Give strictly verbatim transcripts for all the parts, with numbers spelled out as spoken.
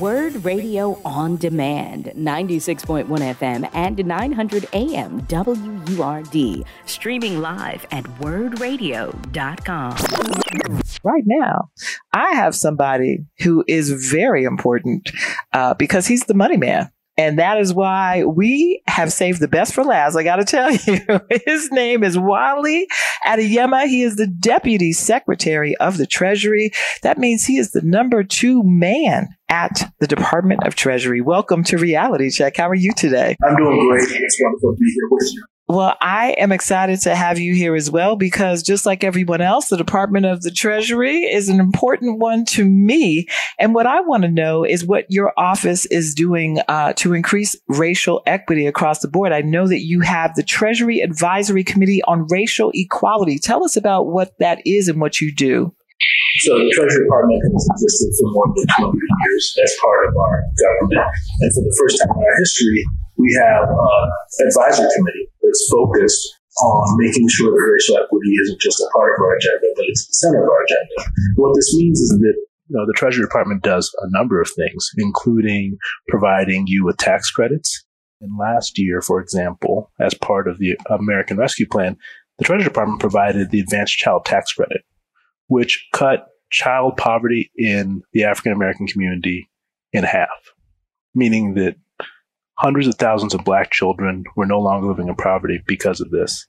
Word Radio on Demand, ninety-six point one F M and nine hundred A M W U R D, streaming live at word radio dot com. Right now, I have somebody who is very important uh, because he's the money man. And that is why we have saved the best for last. I got to tell you, his name is Wally Adeyemo. He is the Deputy Secretary of the Treasury. That means he is the number two man at the Department of Treasury. Welcome to Reality Check. How are you today? I'm doing great. It's wonderful to be here with you. Well, I am excited to have you here as well, because just like everyone else, the Department of the Treasury is an important one to me. And what I want to know is what your office is doing uh, to increase racial equity across the board. I know that you have the Treasury Advisory Committee on Racial Equality. Tell us about what that is and what you do. So the Treasury Department has existed for more than two hundred years as part of our government. And for the first time in our history, we have an advisory committee that's focused on making sure that racial equity isn't just a part of our agenda, but it's the center of our agenda. What this means is that you know, the Treasury Department does a number of things, including providing you with tax credits. And last year, for example, as part of the American Rescue Plan, the Treasury Department provided the Advanced Child Tax Credit, which cut child poverty in the African-American community in half, meaning that hundreds of thousands of Black children were no longer living in poverty because of this.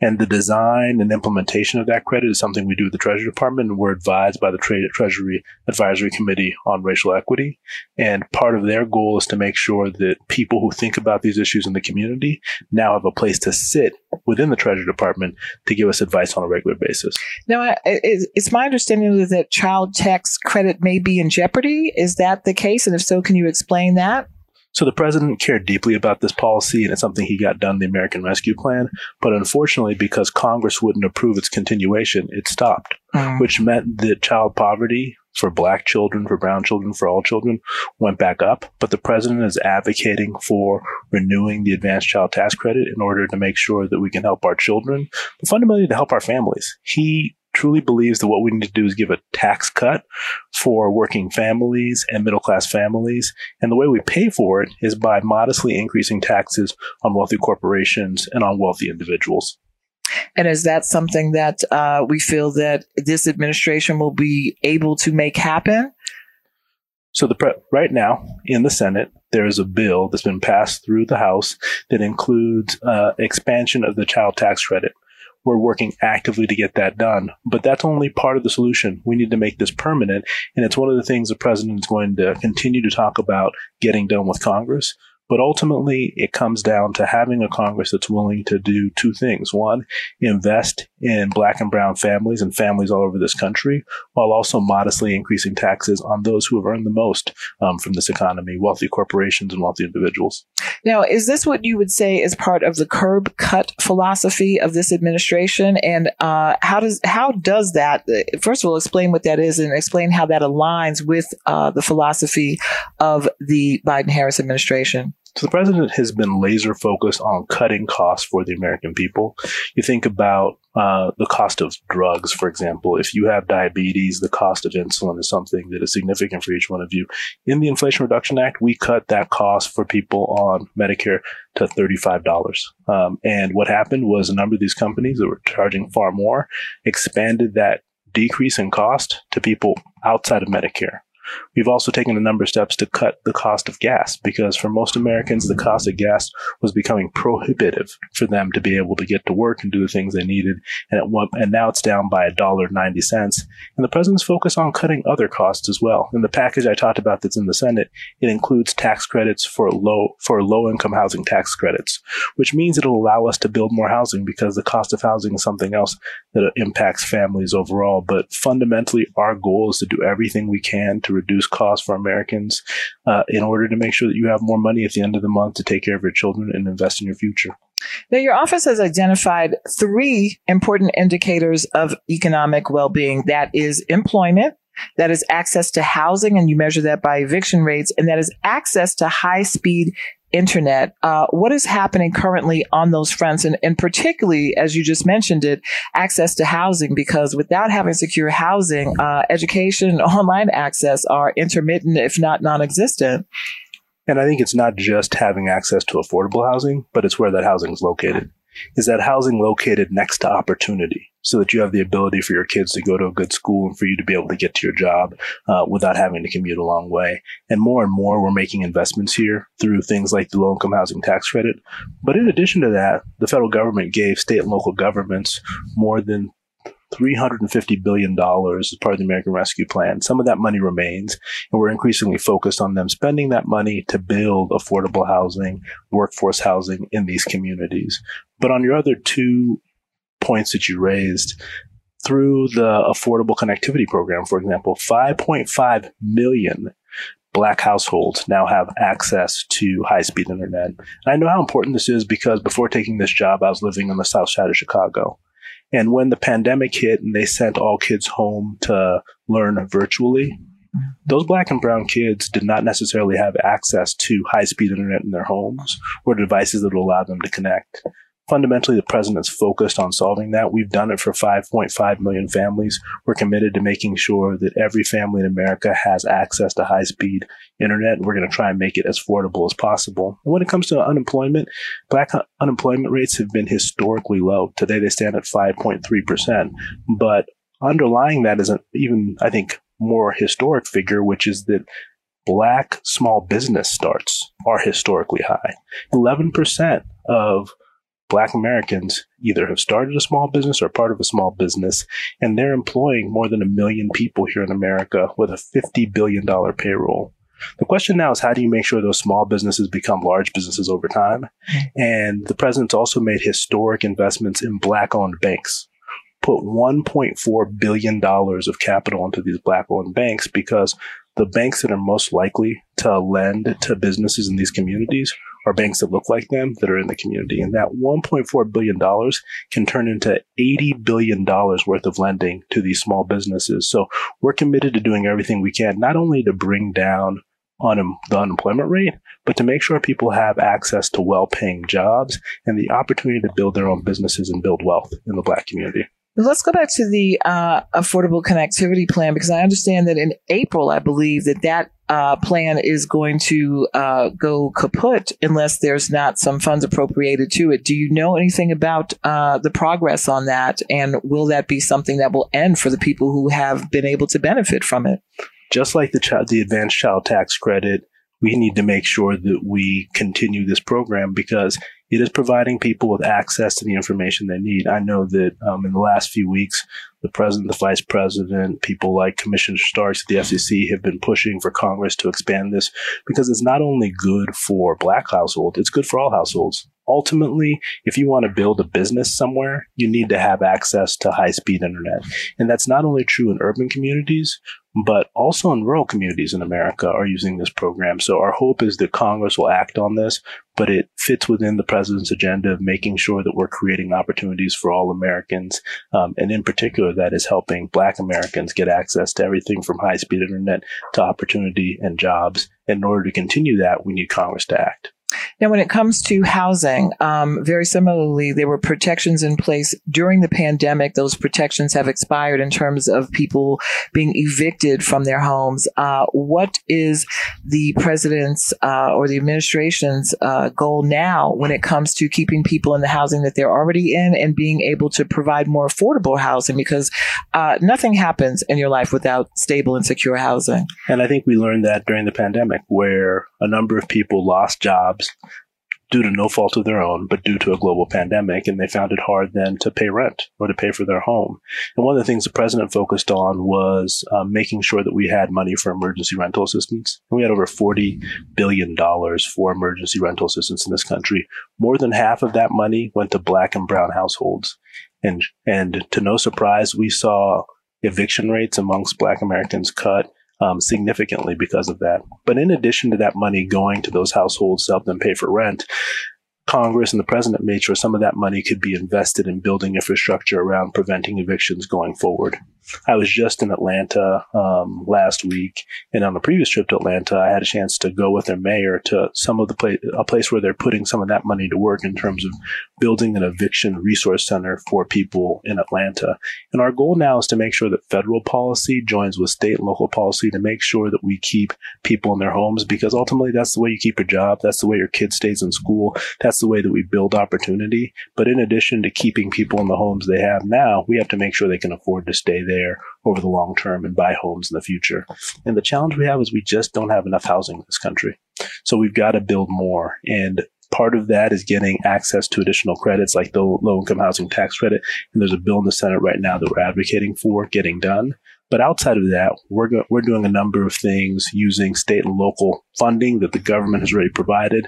And the design and implementation of that credit is something we do at the Treasury Department, and we're advised by the Tre- Treasury Advisory Committee on Racial Equity. And part of their goal is to make sure that people who think about these issues in the community now have a place to sit within the Treasury Department to give us advice on a regular basis. Now, it's my understanding that child tax credit may be in jeopardy. Is that the case? And if so, can you explain that? So the president cared deeply about this policy, and it's something he got done in the American Rescue Plan. But unfortunately, because Congress wouldn't approve its continuation, it stopped, mm. which meant that child poverty for Black children, for brown children, for all children went back up. But the president is advocating for renewing the Advanced Child Tax Credit in order to make sure that we can help our children, but fundamentally to help our families. He truly believes that what we need to do is give a tax cut for working families and middle-class families. And the way we pay for it is by modestly increasing taxes on wealthy corporations and on wealthy individuals. And is that something that uh, we feel that this administration will be able to make happen? So the pre- right now in the Senate, there is a bill that's been passed through the House that includes uh, expansion of the child tax credit. We're working actively to get that done, but that's only part of the solution. We need to make this permanent, and it's one of the things the president is going to continue to talk about getting done with Congress. But ultimately, it comes down to having a Congress that's willing to do two things. One, invest in Black and brown families and families all over this country, while also modestly increasing taxes on those who have earned the most um, from this economy, wealthy corporations and wealthy individuals. Now, is this what you would say is part of the curb cut philosophy of this administration? And uh, how does how does that, first of all, explain what that is and explain how that aligns with uh, the philosophy of the Biden-Harris administration? So the president has been laser focused on cutting costs for the American people. You think about uh, the cost of drugs, for example. If you have diabetes, the cost of insulin is something that is significant for each one of you. In the Inflation Reduction Act, we cut that cost for people on Medicare to thirty-five dollars. Um, and what happened was a number of these companies that were charging far more expanded that decrease in cost to people outside of Medicare. We've also taken a number of steps to cut the cost of gas, because for most Americans, the cost of gas was becoming prohibitive for them to be able to get to work and do the things they needed. And, it, and now it's down by one dollar and ninety cents. And the president's focused on cutting other costs as well. In the package I talked about that's in the Senate, it includes tax credits for low for low-income housing tax credits, which means it'll allow us to build more housing, because the cost of housing is something else that impacts families overall. But fundamentally, our goal is to do everything we can to reduce costs for Americans uh, in order to make sure that you have more money at the end of the month to take care of your children and invest in your future. Now, your office has identified three important indicators of economic well-being. That is employment, that is access to housing, and you measure that by eviction rates, and that is access to high-speed internet. Uh, what is happening currently on those fronts? And, and particularly, as you just mentioned it, access to housing, because without having secure housing, uh, education and online access are intermittent, if not non-existent. And I think it's not just having access to affordable housing, but it's where that housing is located. Is that housing located next to opportunity so that you have the ability for your kids to go to a good school and for you to be able to get to your job uh, without having to commute a long way? And more and more, we're making investments here through things like the low-income housing tax credit. But in addition to that, the federal government gave state and local governments more than three hundred fifty billion dollars as part of the American Rescue Plan. Some of that money remains, and we're increasingly focused on them spending that money to build affordable housing, workforce housing in these communities. But on your other two points that you raised, through the Affordable Connectivity Program, for example, five point five million Black households now have access to high-speed internet. And I know how important this is because before taking this job, I was living on the south side of Chicago. And when the pandemic hit and they sent all kids home to learn virtually, those Black and brown kids did not necessarily have access to high-speed internet in their homes or devices that would allow them to connect. Fundamentally, the president's focused on solving that. We've done it for five point five million families. We're committed to making sure that every family in America has access to high-speed internet. We're going to try and make it as affordable as possible. And when it comes to unemployment, Black unemployment rates have been historically low. Today, they stand at five point three percent. But underlying that is an even, I think, more historic figure, which is that Black small business starts are historically high. eleven percent of Black Americans either have started a small business or part of a small business, and they're employing more than a million people here in America with a fifty billion dollars payroll. The question now is, how do you make sure those small businesses become large businesses over time? And the president's also made historic investments in Black-owned banks. Put one point four billion dollars of capital into these Black-owned banks because the banks that are most likely to lend to businesses in these communities are banks that look like them that are in the community. And that one point four billion dollars can turn into eighty billion dollars worth of lending to these small businesses. So we're committed to doing everything we can, not only to bring down on the unemployment rate, but to make sure people have access to well-paying jobs and the opportunity to build their own businesses and build wealth in the Black community. Let's go back to the uh, Affordable Connectivity Plan, because I understand that in April, I believe that that uh, plan is going to uh, go kaput unless there's not some funds appropriated to it. Do you know anything about uh, the progress on that? And will that be something that will end for the people who have been able to benefit from it? Just like the, child, the Advanced Child Tax Credit, we need to make sure that we continue this program because it is providing people with access to the information they need. I know that um, in the last few weeks, the president, the vice president, people like Commissioner Starks at the F C C have been pushing for Congress to expand this because it's not only good for Black households, it's good for all households. Ultimately, if you want to build a business somewhere, you need to have access to high-speed internet. And that's not only true in urban communities, but also in rural communities in America are using this program. So our hope is that Congress will act on this, but it fits within the president's agenda of making sure that we're creating opportunities for all Americans. Um, and in particular, that is helping Black Americans get access to everything from high-speed internet to opportunity and jobs. And in order to continue that, we need Congress to act. Now, when it comes to housing, um, very similarly, there were protections in place during the pandemic. Those protections have expired in terms of people being evicted from their homes. Uh, what is the president's uh, or the administration's uh, goal now when it comes to keeping people in the housing that they're already in and being able to provide more affordable housing? Because uh, nothing happens in your life without stable and secure housing. And I think we learned that during the pandemic, where a number of people lost jobs due to no fault of their own, but due to a global pandemic, and they found it hard then to pay rent or to pay for their home. And one of the things the president focused on was uh, making sure that we had money for emergency rental assistance. And we had over forty billion dollars for emergency rental assistance in this country. More than half of that money went to Black and brown households. And, and to no surprise, we saw eviction rates amongst Black Americans cut Um, significantly because of that. But in addition to that money going to those households to help them pay for rent, Congress and the president made sure some of that money could be invested in building infrastructure around preventing evictions going forward. I was just in Atlanta um, last week, and on the previous trip to Atlanta, I had a chance to go with their mayor to some of the place, a place where they're putting some of that money to work in terms of building an eviction resource center for people in Atlanta. And our goal now is to make sure that federal policy joins with state and local policy to make sure that we keep people in their homes, because ultimately that's the way you keep your job, that's the way your kid stays in school, that's the way that we build opportunity. But in addition to keeping people in the homes they have now, we have to make sure they can afford to stay there over the long term and buy homes in the future. And the challenge we have is we just don't have enough housing in this country. So we've got to build more. And part of that is getting access to additional credits like the low-income housing tax credit. And there's a bill in the Senate right now that we're advocating for getting done. But outside of that, we're go- we're doing a number of things using state and local funding that the government has already provided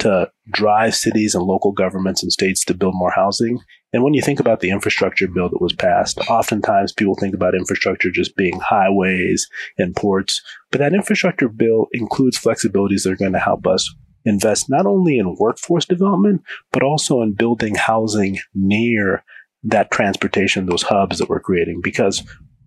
to drive cities and local governments and states to build more housing. And when you think about the infrastructure bill that was passed, oftentimes people think about infrastructure just being highways and ports. But that infrastructure bill includes flexibilities that are going to help us invest not only in workforce development, but also in building housing near that transportation, those hubs that we're creating. Because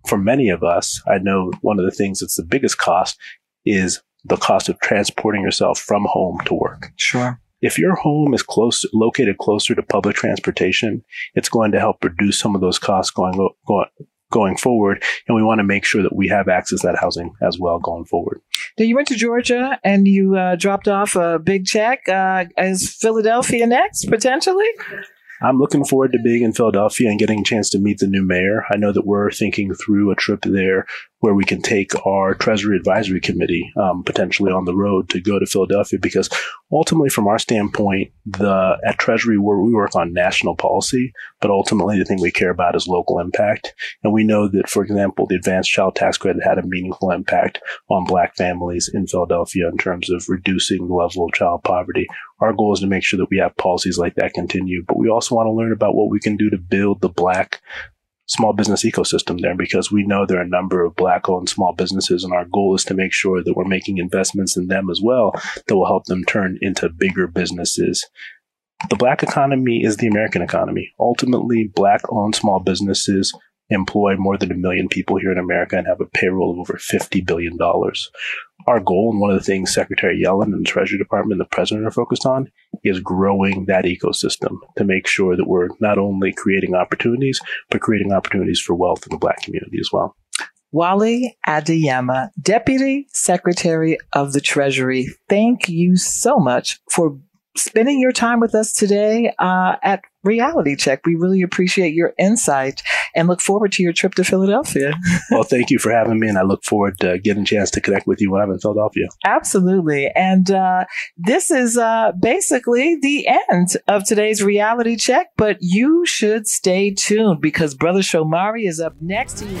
for many of us, I know one of the things that's the biggest cost is the cost of transporting yourself from home to work. Sure. If your home is close, located closer to public transportation, it's going to help reduce some of those costs going going going forward. And we want to make sure that we have access to that housing as well going forward. Now, you went to Georgia and you uh, dropped off a big check. Uh, is Philadelphia next, potentially? I'm looking forward to being in Philadelphia and getting a chance to meet the new mayor. I know that we're thinking through a trip there where we can take our Treasury Advisory Committee um, potentially on the road to go to Philadelphia, because ultimately from our standpoint, the at Treasury, where we work on national policy, but ultimately the thing we care about is local impact. And we know that, for example, the Advanced Child Tax Credit had a meaningful impact on Black families in Philadelphia in terms of reducing the level of child poverty. Our goal is to make sure that we have policies like that continue, but we also want to learn about what we can do to build the Black small business ecosystem there, because we know there are a number of Black-owned small businesses, and our goal is to make sure that we're making investments in them as well that will help them turn into bigger businesses. The Black economy is the American economy. Ultimately, Black-owned small businesses employ more than a million people here in America and have a payroll of over fifty billion dollars. Our goal, and one of the things Secretary Yellen and the Treasury Department and the President are focused on, is growing that ecosystem to make sure that we're not only creating opportunities, but creating opportunities for wealth in the Black community as well. Wally Adeyemo, Deputy Secretary of the Treasury, thank you so much for spending your time with us today uh, at Reality Check. We really appreciate your insight and look forward to your trip to Philadelphia. Well, thank you for having me, and I look forward to getting a chance to connect with you when I'm in Philadelphia. Absolutely. And uh, this is uh, basically the end of today's Reality Check, but you should stay tuned because Brother Shomari is up next to you.